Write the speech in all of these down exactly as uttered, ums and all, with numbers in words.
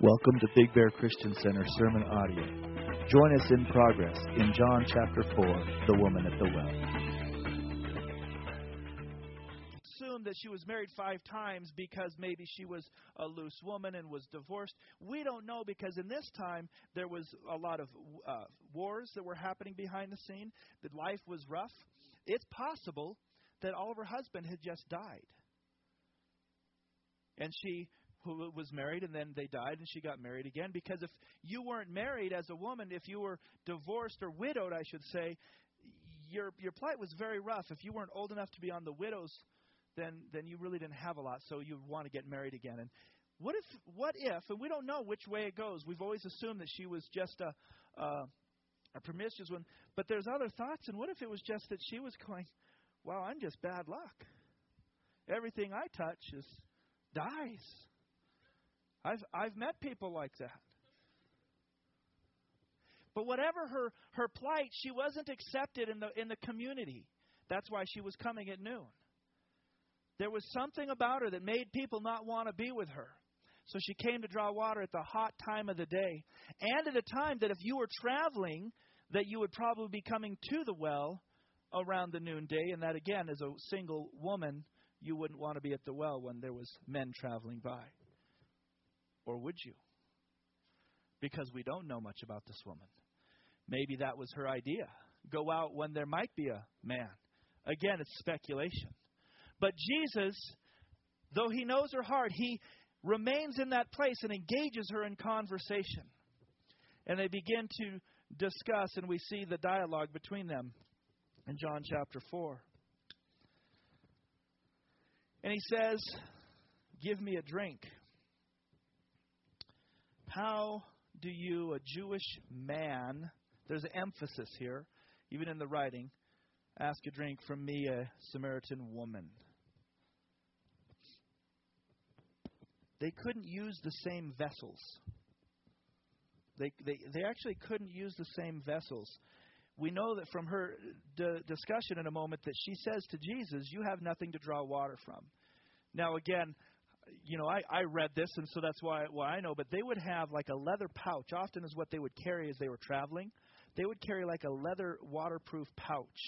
Welcome to Big Bear Christian Center Sermon Audio. Join us in progress in John chapter four, the woman at the well. Assume that she was married five times because maybe she was a loose woman and was divorced. We don't know, because in this time there was a lot of uh, wars that were happening behind the scene. The life was rough. It's possible that all of her husband had just died. And she... who was married, and then they died, and she got married again. Because if you weren't married as a woman, if you were divorced or widowed, I should say, your your plight was very rough. If you weren't old enough to be on the widow's, then then you really didn't have a lot, so you'd want to get married again. And what if, what if, and we don't know which way it goes. We've always assumed that she was just a, a, a promiscuous one. But there's other thoughts, and what if it was just that she was going, wow, I'm just bad luck. Everything I touch is dies. I've I've met people like that. But whatever her, her plight, she wasn't accepted in the in the community. That's why she was coming at noon. There was something about her that made people not want to be with her. So she came to draw water at the hot time of the day, and at a time that if you were traveling, that you would probably be coming to the well around the noonday. And that, again, as a single woman, you wouldn't want to be at the well when there was men traveling by. Or would you? Because we don't know much about this woman. Maybe that was her idea. Go out when there might be a man. Again, it's speculation. But Jesus, though he knows her heart, he remains in that place and engages her in conversation. And they begin to discuss, and we see the dialogue between them in John chapter four. And he says, "Give me a drink." How do you, a Jewish man, there's an emphasis here, even in the writing, ask a drink from me, a Samaritan woman? They couldn't use the same vessels. They they, they actually couldn't use the same vessels. We know that from her d- discussion in a moment that she says to Jesus, "You have nothing to draw water from." Now, again, You know, I, I read this, and so that's why, why I know. But they would have like a leather pouch. Often is what they would carry as they were traveling. They would carry like a leather waterproof pouch,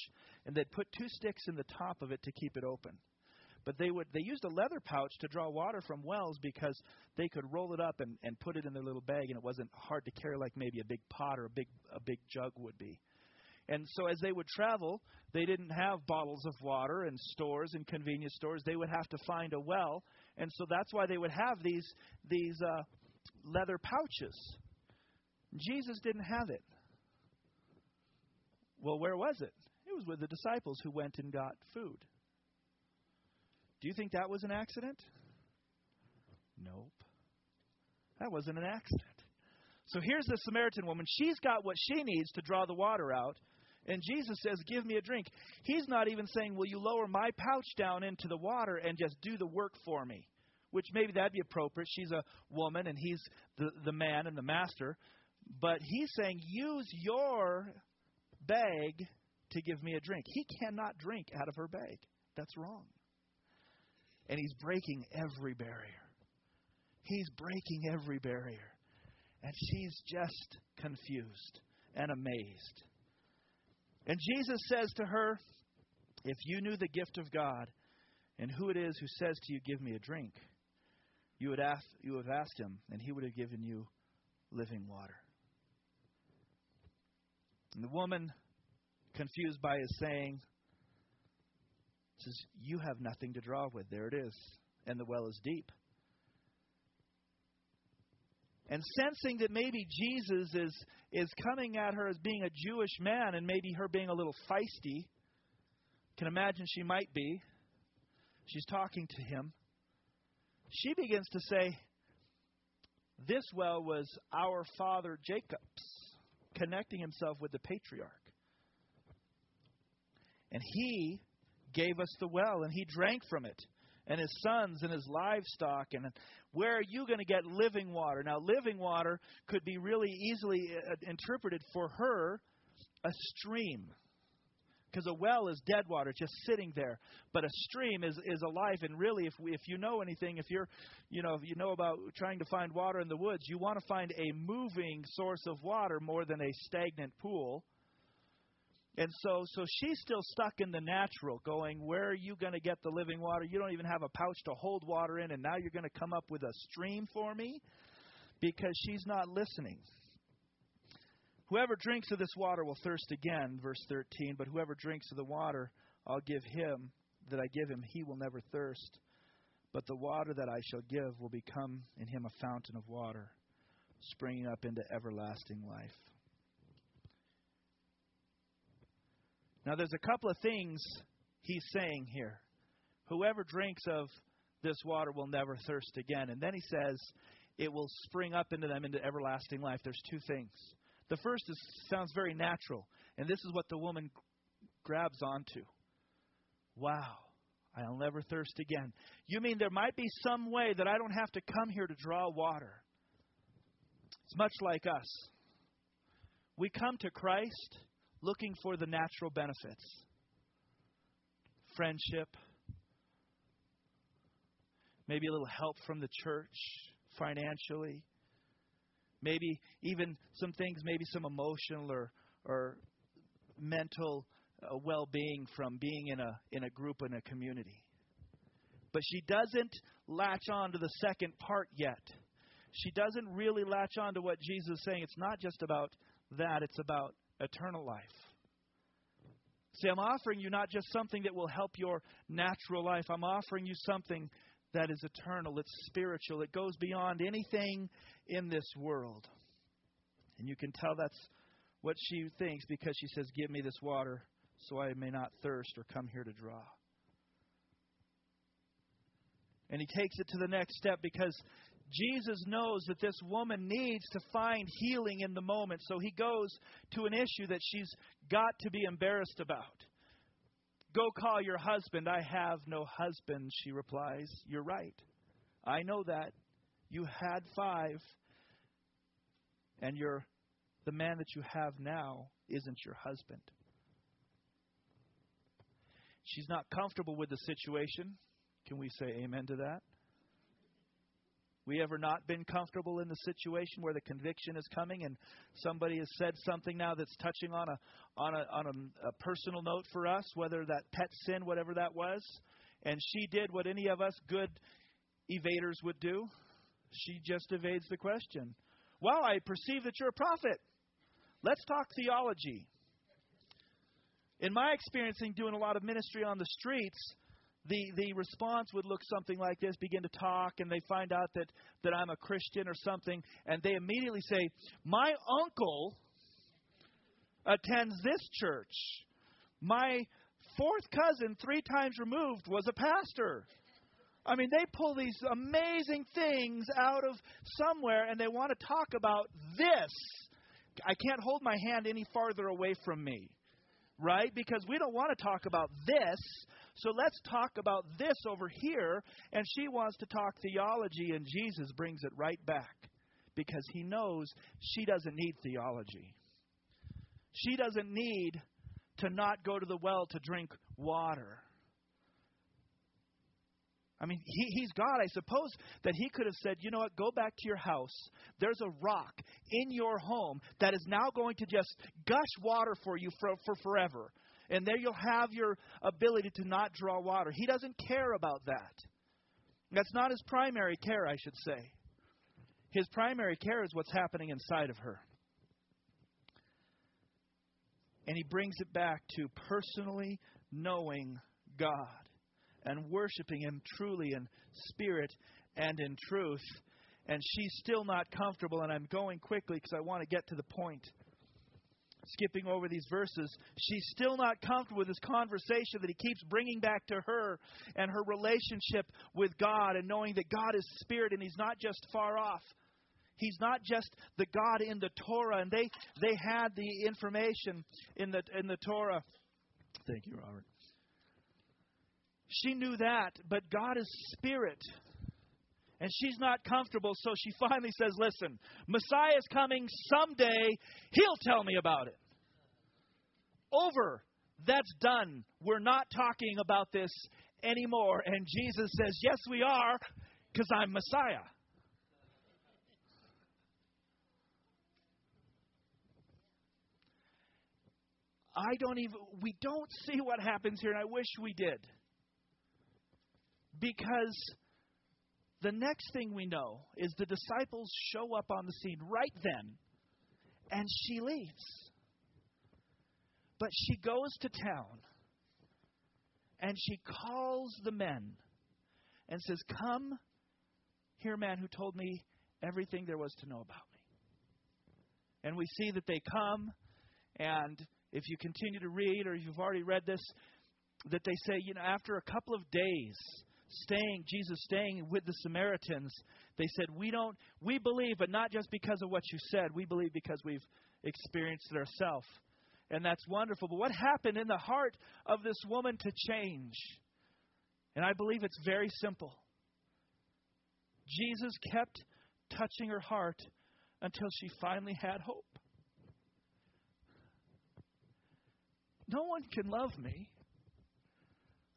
and they'd put two sticks in the top of it to keep it open. But they would they used a leather pouch to draw water from wells because they could roll it up and, and put it in their little bag, and it wasn't hard to carry like maybe a big pot or a big a big jug would be. And so as they would travel, they didn't have bottles of water in stores and convenience stores. They would have to find a well. And so that's why they would have these these uh, leather pouches. Jesus didn't have it. Well, where was it? It was with the disciples who went and got food. Do you think that was an accident? Nope. That wasn't an accident. So here's the Samaritan woman. She's got what she needs to draw the water out. And Jesus says, "Give me a drink." He's not even saying, "Will you lower my pouch down into the water and just do the work for me?" Which maybe that'd be appropriate. She's a woman and he's the, the man and the master. But he's saying, "Use your bag to give me a drink." He cannot drink out of her bag. That's wrong. And he's breaking every barrier. He's breaking every barrier. And she's just confused and amazed. And Jesus says to her, "If you knew the gift of God and who it is who says to you, 'Give me a drink,' you would ask, you would have asked him, and he would have given you living water." And the woman, confused by his saying, says, "You have nothing to draw with." There it is. And the well is deep. And sensing that maybe Jesus is is coming at her as being a Jewish man, and maybe her being a little feisty, can imagine she might be. She's talking to him. She begins to say, "This well was our father Jacob's," connecting himself with the patriarch. "And he gave us the well, and he drank from it, and his sons and his livestock. And where are you going to get living water?" Now, living water could be really easily interpreted for her, a stream. Because a well is dead water just sitting there, but a stream is, is alive. And really, if we, if you know anything, if you're, you know, if you know about trying to find water in the woods, you want to find a moving source of water more than a stagnant pool. And so, so she's still stuck in the natural, going, where are you going to get the living water? You don't even have a pouch to hold water in, and now you're going to come up with a stream for me? Because she's not listening. Whoever drinks of this water will thirst again, verse thirteen. But whoever drinks of the water I'll give him, that I give him, he will never thirst. But the water that I shall give will become in him a fountain of water, springing up into everlasting life. Now, there's a couple of things he's saying here. Whoever drinks of this water will never thirst again. And then he says it will spring up into them into everlasting life. There's two things. The first is, sounds very natural, and this is what the woman grabs onto. Wow, I'll never thirst again. You mean there might be some way that I don't have to come here to draw water? It's much like us. We come to Christ looking for the natural benefits. Friendship, maybe a little help from the church financially. Maybe even some things, maybe some emotional or or mental uh, well-being from being in a in a group, in a community. But she doesn't latch on to the second part yet. She doesn't really latch on to what Jesus is saying. It's not just about that. It's about eternal life. See, I'm offering you not just something that will help your natural life. I'm offering you something that is eternal, it's spiritual, it goes beyond anything in this world. And you can tell that's what she thinks because she says, give me this water so I may not thirst or come here to draw. And he takes it to the next step because Jesus knows that this woman needs to find healing in the moment. So he goes to an issue that she's got to be embarrassed about. Go call your husband. I have no husband, she replies. You're right. I know that. You had five. And you're, the man that you have now isn't your husband. She's not comfortable with the situation. Can we say amen to that? We ever not been comfortable in the situation where the conviction is coming and somebody has said something now that's touching on a on a on a, a personal note for us, whether that pet sin, whatever that was, and she did what any of us good evaders would do. She just evades the question. Well, I perceive that you're a prophet. Let's talk theology. In my experience in doing a lot of ministry on the streets, The the response would look something like this. Begin to talk, and they find out that, that I'm a Christian or something, and they immediately say, my uncle attends this church. My fourth cousin, three times removed, was a pastor. I mean, they pull these amazing things out of somewhere, and they want to talk about this. I can't hold my hand any farther away from me, right? Because we don't want to talk about this. So let's talk about this over here. And she wants to talk theology, and Jesus brings it right back because he knows she doesn't need theology. She doesn't need to not go to the well to drink water. I mean, he, he's God. I suppose that he could have said, you know what, go back to your house. There's a rock in your home that is now going to just gush water for you for, for forever. And there you'll have your ability to not draw water. He doesn't care about that. That's not his primary care, I should say. His primary care is what's happening inside of her. And he brings it back to personally knowing God and worshiping him truly in spirit and in truth. And she's still not comfortable. And I'm going quickly because I want to get to the point. Skipping over these verses, she's still not comfortable with this conversation that he keeps bringing back to her and her relationship with God and knowing that God is spirit and he's not just far off. He's not just the God in the Torah. And they, they had the information in the, in the Torah. Thank you, Robert. She knew that, but God is spirit. And she's not comfortable, so she finally says, listen, Messiah is coming someday. He'll tell me about it. Over That's done. We're not talking about this anymore. And Jesus says, yes, we are, because I'm Messiah. I don't even, we don't see what happens here, and I wish we did. Because the next thing we know is the disciples show up on the scene right then, and she leaves. But she goes to town, and she calls the men and says, come here, man who told me everything there was to know about me. And we see that they come, and if you continue to read, or you've already read this, that they say, you know, after a couple of days staying, Jesus staying with the Samaritans, they said, we don't, we believe, but not just because of what you said. We believe because we've experienced it ourselves. And that's wonderful. But what happened in the heart of this woman to change? And I believe it's very simple. Jesus kept touching her heart until she finally had hope. No one can love me.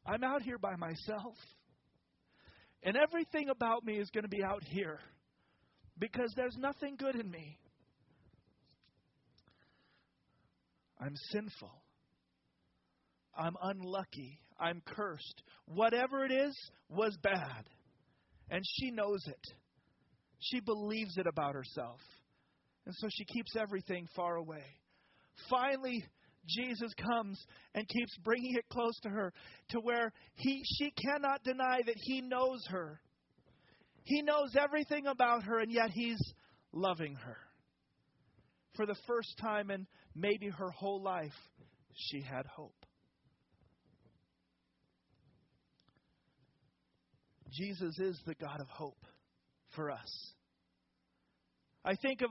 I'm out here by myself. And everything about me is going to be out here because there's nothing good in me. I'm sinful. I'm unlucky. I'm cursed. Whatever it is was bad. And she knows it. She believes it about herself. And so she keeps everything far away. Finally, Jesus comes and keeps bringing it close to her to where he, she cannot deny that he knows her. He knows everything about her, and yet he's loving her. For the first time in maybe her whole life, she had hope. Jesus is the God of hope for us. I think of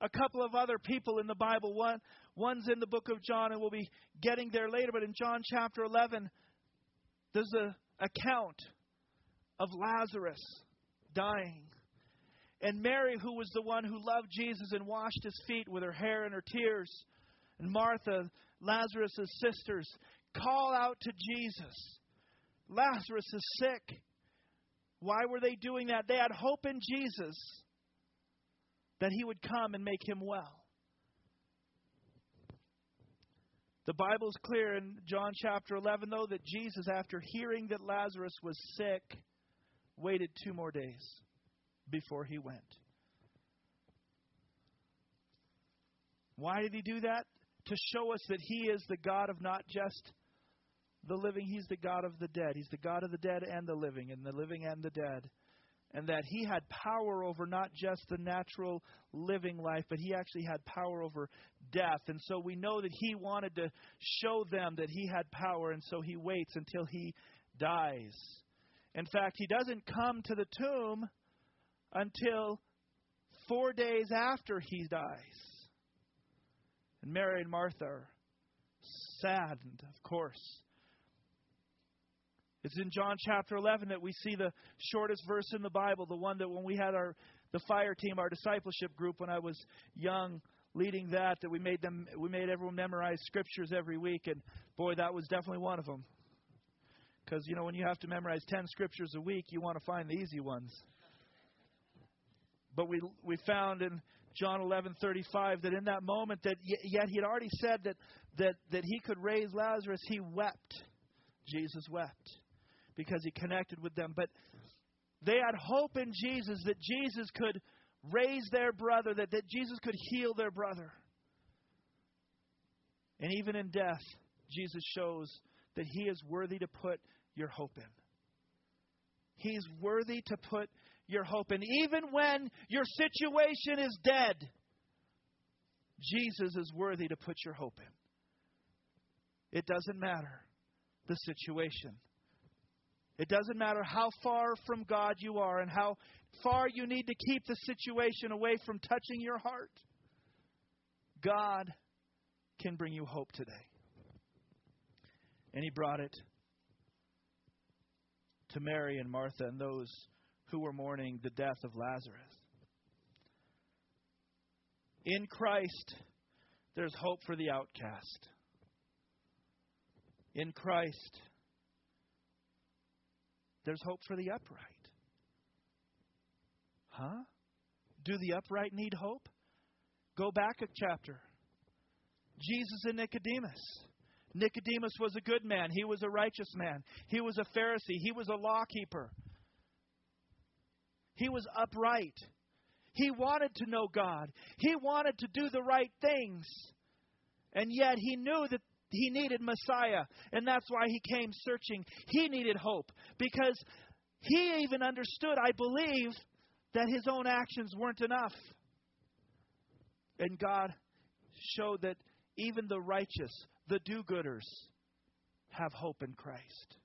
a couple of other people in the Bible. One, one's in the book of John, and we'll be getting there later. But in John chapter eleven, there's an account of Lazarus dying. And Mary, who was the one who loved Jesus and washed his feet with her hair and her tears, and Martha, Lazarus' sisters, call out to Jesus. Lazarus is sick. Why were they doing that? They had hope in Jesus that he would come and make him well. The Bible's clear in John chapter eleven, though, that Jesus, after hearing that Lazarus was sick, waited two more days before he went. Why did he do that? To show us that he is the God of not just the living, he's the God of the dead. He's the God of the dead and the living, and the living and the dead. And that he had power over not just the natural living life, but he actually had power over death. And so we know that he wanted to show them that he had power, and so he waits until he dies. In fact, he doesn't come to the tomb until four days after he dies. And Mary and Martha are saddened, of course. It's in John chapter eleven that we see the shortest verse in the Bible, the one that when we had our the fire team, our discipleship group, when I was young, leading that, that we made them we made everyone memorize scriptures every week. And boy, that was definitely one of them. Because, you know, when you have to memorize ten scriptures a week, you want to find the easy ones. But we we found in John eleven thirty-five that in that moment that yet he had already said that that that he could raise Lazarus, he wept. Jesus wept. Because he connected with them. But they had hope in Jesus, that Jesus could raise their brother, that, that Jesus could heal their brother. And even in death, Jesus shows that he is worthy to put your hope in. He's worthy to put your hope in. Even when your situation is dead, Jesus is worthy to put your hope in. It doesn't matter the situation. It doesn't matter how far from God you are and how far you need to keep the situation away from touching your heart. God can bring you hope today. And he brought it to Mary and Martha and those who were mourning the death of Lazarus. In Christ, there's hope for the outcast. In Christ, there's hope for the upright. Huh? Do the upright need hope? Go back a chapter. Jesus and Nicodemus. Nicodemus was a good man. He was a righteous man. He was a Pharisee. He was a law keeper. He was upright. He wanted to know God. He wanted to do the right things. And yet he knew that he needed Messiah. And that's why he came searching. He needed hope. Because he even understood, I believe, that his own actions weren't enough. And God showed that even the righteous, the do-gooders, have hope in Christ.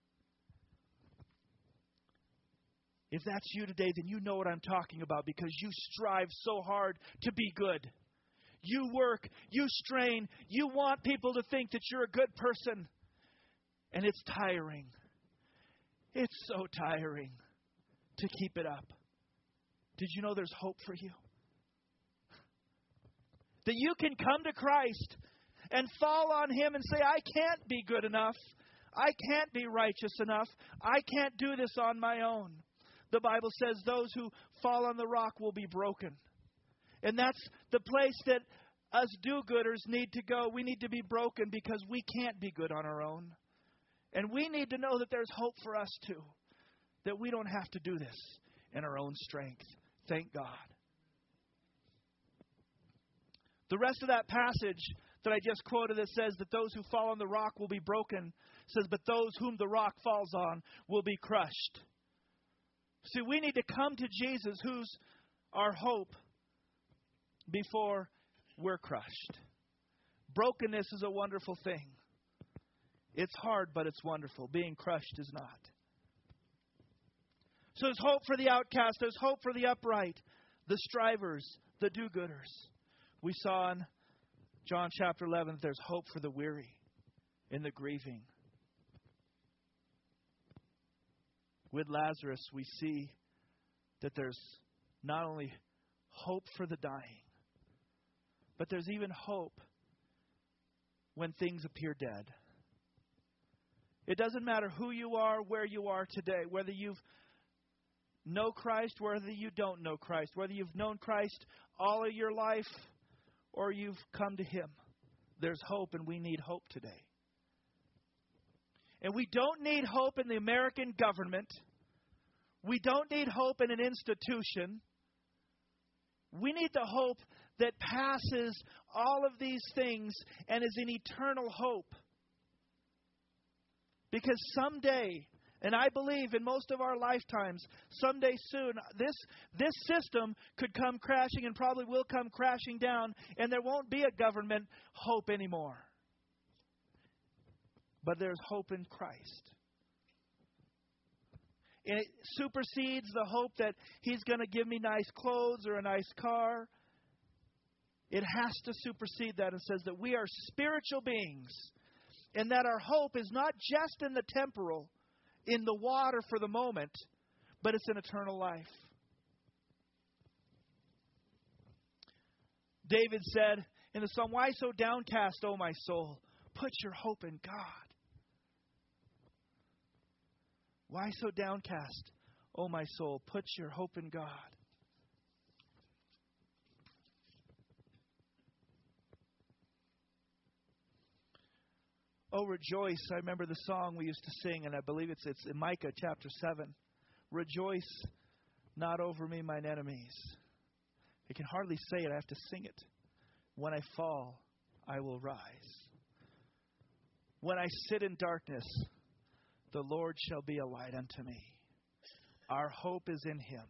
If that's you today, then you know what I'm talking about, because you strive so hard to be good. You work, you strain, you want people to think that you're a good person. And it's tiring. It's so tiring to keep it up. Did you know there's hope for you? That you can come to Christ and fall on Him and say, I can't be good enough. I can't be righteous enough. I can't do this on my own. The Bible says those who fall on the rock will be broken. And that's the place that us do-gooders need to go. We need to be broken because we can't be good on our own. And we need to know that there's hope for us too. That we don't have to do this in our own strength. Thank God. The rest of that passage that I just quoted that says that those who fall on the rock will be broken, says, but those whom the rock falls on will be crushed. See, we need to come to Jesus, who's our hope, before we're crushed. Brokenness is a wonderful thing. It's hard, but it's wonderful. Being crushed is not. So there's hope for the outcast. There's hope for the upright, the strivers, the do-gooders. We saw in John chapter eleven, there's hope for the weary and the grieving. With Lazarus, we see that there's not only hope for the dying, but there's even hope when things appear dead. It doesn't matter who you are, where you are today, whether you've known Christ, whether you don't know Christ, whether you've known Christ all of your life or you've come to Him. There's hope, and we need hope today. And we don't need hope in the American government. We don't need hope in an institution. We need the hope that passes all of these things and is an eternal hope. Because someday, and I believe in most of our lifetimes, someday soon, this, this system could come crashing and probably will come crashing down, and there won't be a government hope anymore. But there's hope in Christ. And it supersedes the hope that He's going to give me nice clothes or a nice car. It has to supersede that and says that we are spiritual beings and that our hope is not just in the temporal, in the water for the moment, but it's an eternal life. David said in the psalm, "Why so downcast, O my soul? Put your hope in God." Why so downcast, O my soul? Put your hope in God. Oh, rejoice. I remember the song we used to sing, and I believe it's, it's in Micah chapter seven. Rejoice not over me, mine enemies. I can hardly say it. I have to sing it. When I fall, I will rise. When I sit in darkness, the Lord shall be a light unto me. Our hope is in Him.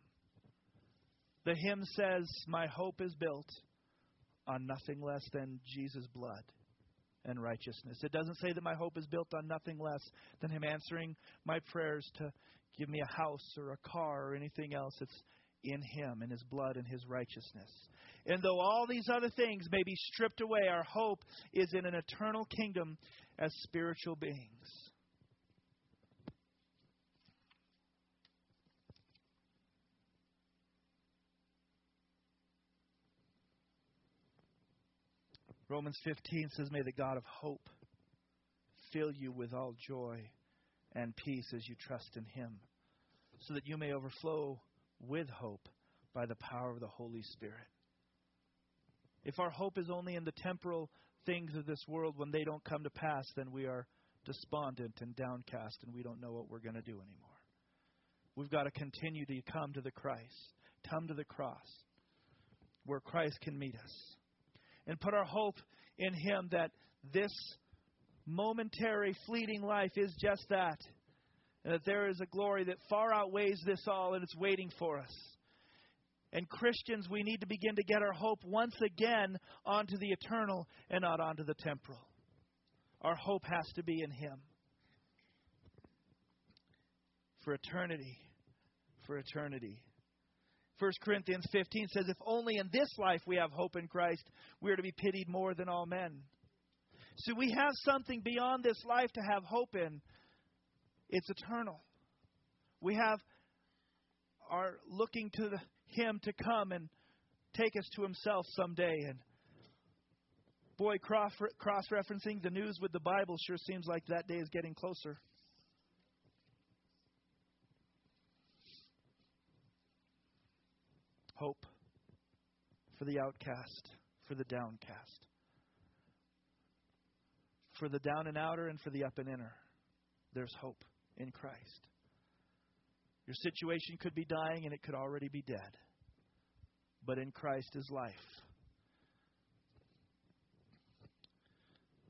The hymn says, my hope is built on nothing less than Jesus' blood and righteousness. It doesn't say that my hope is built on nothing less than Him answering my prayers to give me a house or a car or anything else. It's in Him and His blood and His righteousness. And though all these other things may be stripped away, our hope is in an eternal kingdom as spiritual beings. Romans fifteen says, may the God of hope fill you with all joy and peace as you trust in him, so that you may overflow with hope by the power of the Holy Spirit. If our hope is only in the temporal things of this world, when they don't come to pass, then we are despondent and downcast, and we don't know what we're going to do anymore. We've got to continue to come to the Christ, come to the cross, where Christ can meet us, and put our hope in him, that this momentary, fleeting life is just that, and that there is a glory that far outweighs this all, and it's waiting for us. And Christians, we need to begin to get our hope once again onto the eternal and not onto the temporal. Our hope has to be in him. For eternity. For eternity. First Corinthians fifteen says, if only in this life we have hope in Christ, we are to be pitied more than all men. So we have something beyond this life to have hope in. It's eternal. We have are looking to the him to come and take us to himself someday. And boy, cross-referencing the news with the Bible sure seems like that day is getting closer. Hope for the outcast, for the downcast, for the down and outer, and for the up and inner. There's hope in Christ. Your situation could be dying, and it could already be dead. But in Christ is life.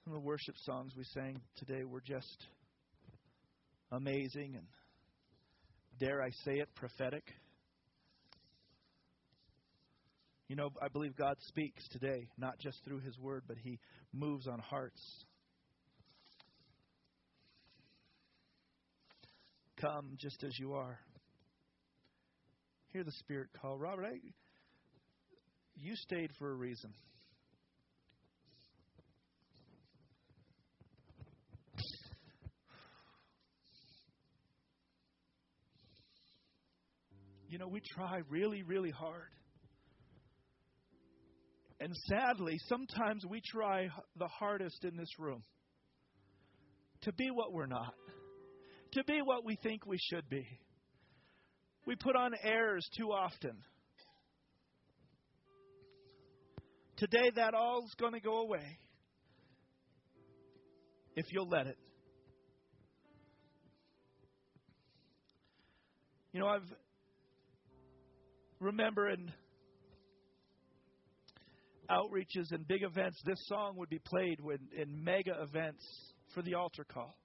Some of the worship songs we sang today were just amazing and, dare I say it, prophetic. You know, I believe God speaks today, not just through his word, but he moves on hearts. Come just as you are. Hear the Spirit call. Robert, I, you stayed for a reason. You know, we try really, really hard. And sadly, sometimes we try the hardest in this room to be what we're not. To be what we think we should be. We put on airs too often. Today that all's going to go away. If you'll let it. You know, I've remember in outreaches and big events, this song would be played when, in mega events for the altar call.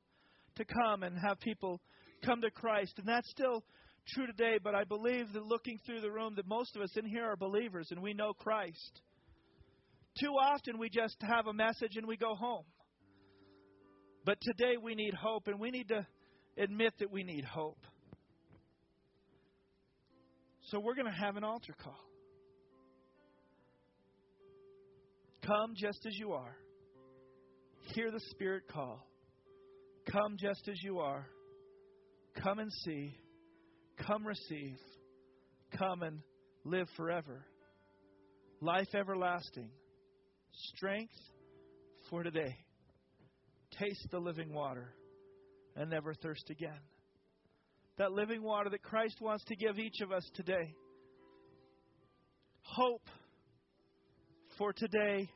To come and have people come to Christ. And that's still true today, but I believe that looking through the room that most of us in here are believers and we know Christ. Too often we just have a message and we go home. But today we need hope, and we need to admit that we need hope. So we're going to have an altar call. Come just as you are. Hear the Spirit call. Come just as you are. Come and see. Come receive. Come and live forever. Life everlasting. Strength for today. Taste the living water and never thirst again. That living water that Christ wants to give each of us today. Hope for today.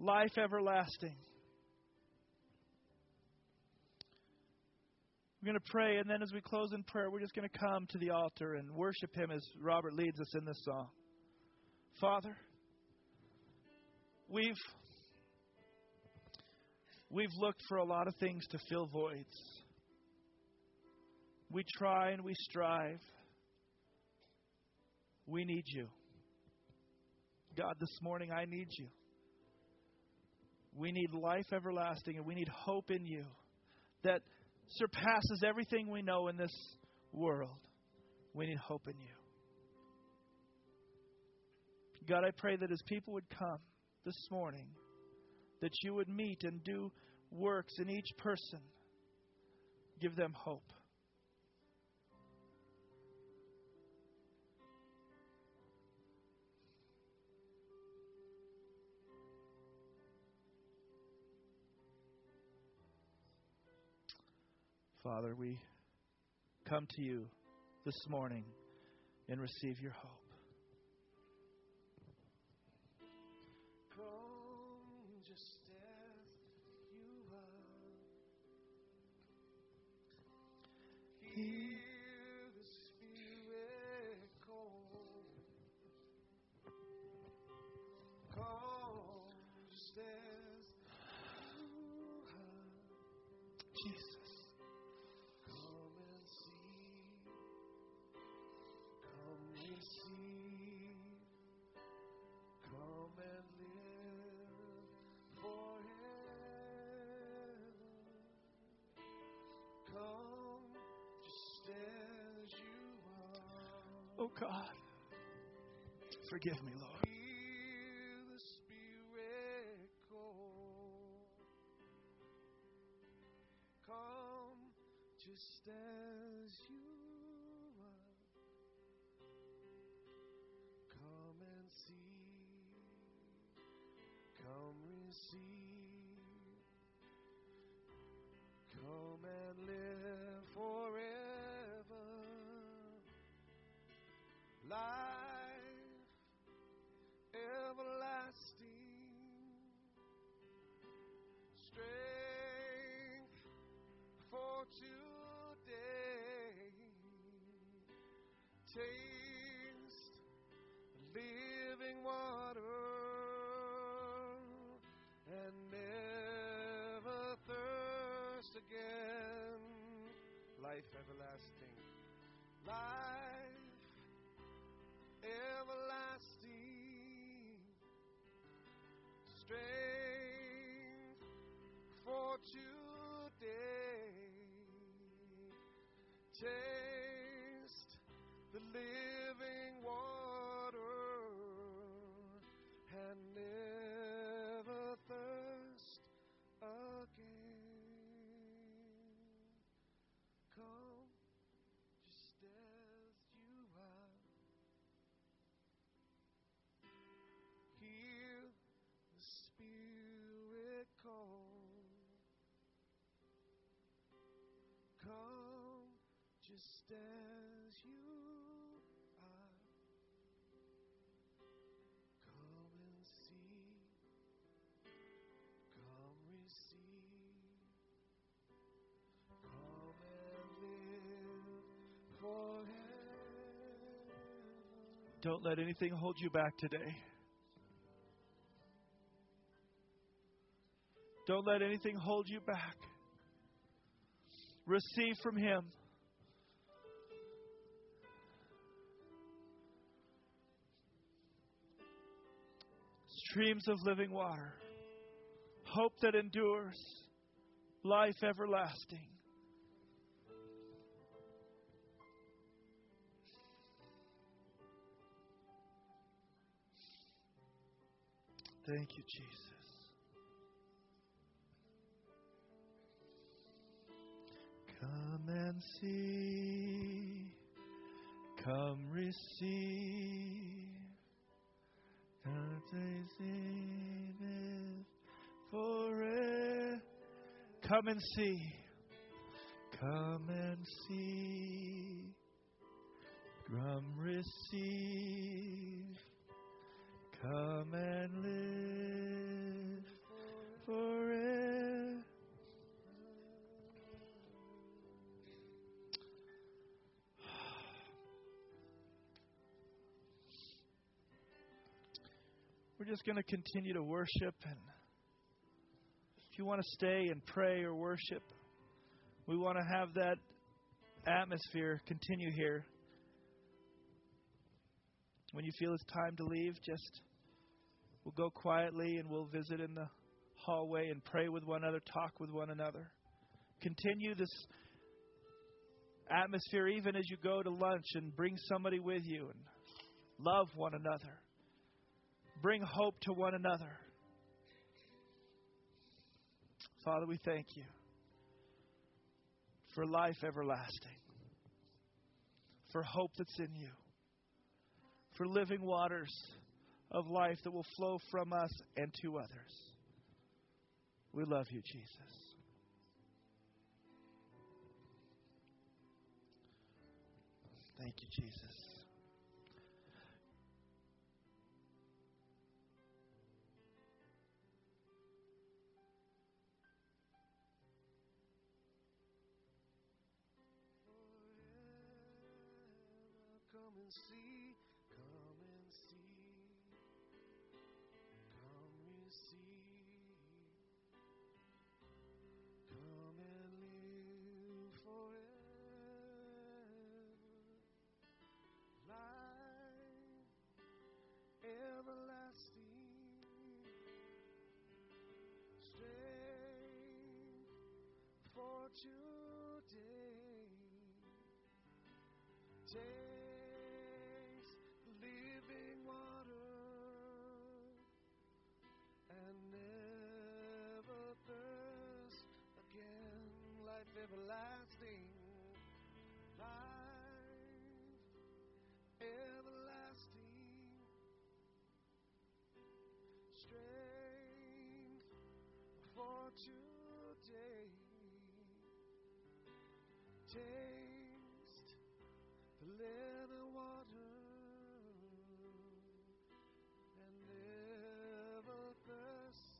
Life everlasting. We're going to pray, and then as we close in prayer, we're just going to come to the altar and worship him as Robert leads us in this song. Father, we've we've looked for a lot of things to fill voids. We try and we strive. We need you. God, this morning I need you. We need life everlasting, and we need hope in you that surpasses everything we know in this world. We need hope in you. God, I pray that as people would come this morning, that you would meet and do works in each person. Give them hope. Father, we come to you this morning and receive your hope. Oh, God, forgive me, Lord. Come just as you are. Come and see. Come receive. Come and live forever. Life everlasting. Straight. Today, taste living water and never thirst again. Life everlasting, life everlasting, strength for today. Taste the living water and never thirst again. Come just as you are. Hear the Spirit call. Come. Just as you are, come and see, come receive, come and live forever. Don't let anything hold you back today. Don't let anything hold you back. Receive from Him. Streams of living water, hope that endures, life everlasting. Thank you, Jesus. Come and see, come receive. Come and see. Come and see. Come receive. Come and live forever. We're just going to continue to worship, and if you want to stay and pray or worship, we want to have that atmosphere continue here. When you feel it's time to leave, just we'll go quietly and we'll visit in the hallway and pray with one another, talk with one another. Continue this atmosphere even as you go to lunch, and bring somebody with you and love one another. Bring hope to one another. Father, we thank you for life everlasting, for hope that's in you, for living waters of life that will flow from us and to others. We love you, Jesus. Thank you, Jesus. Forever, come and see, come and see, come receive, come and live forever, life everlasting, strength for today, day. Everlasting life, everlasting strength for today. Taste the living water and never thirst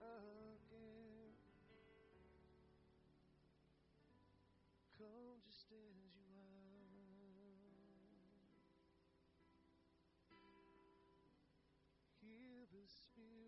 again. Come just as you are. Hear the Spirit.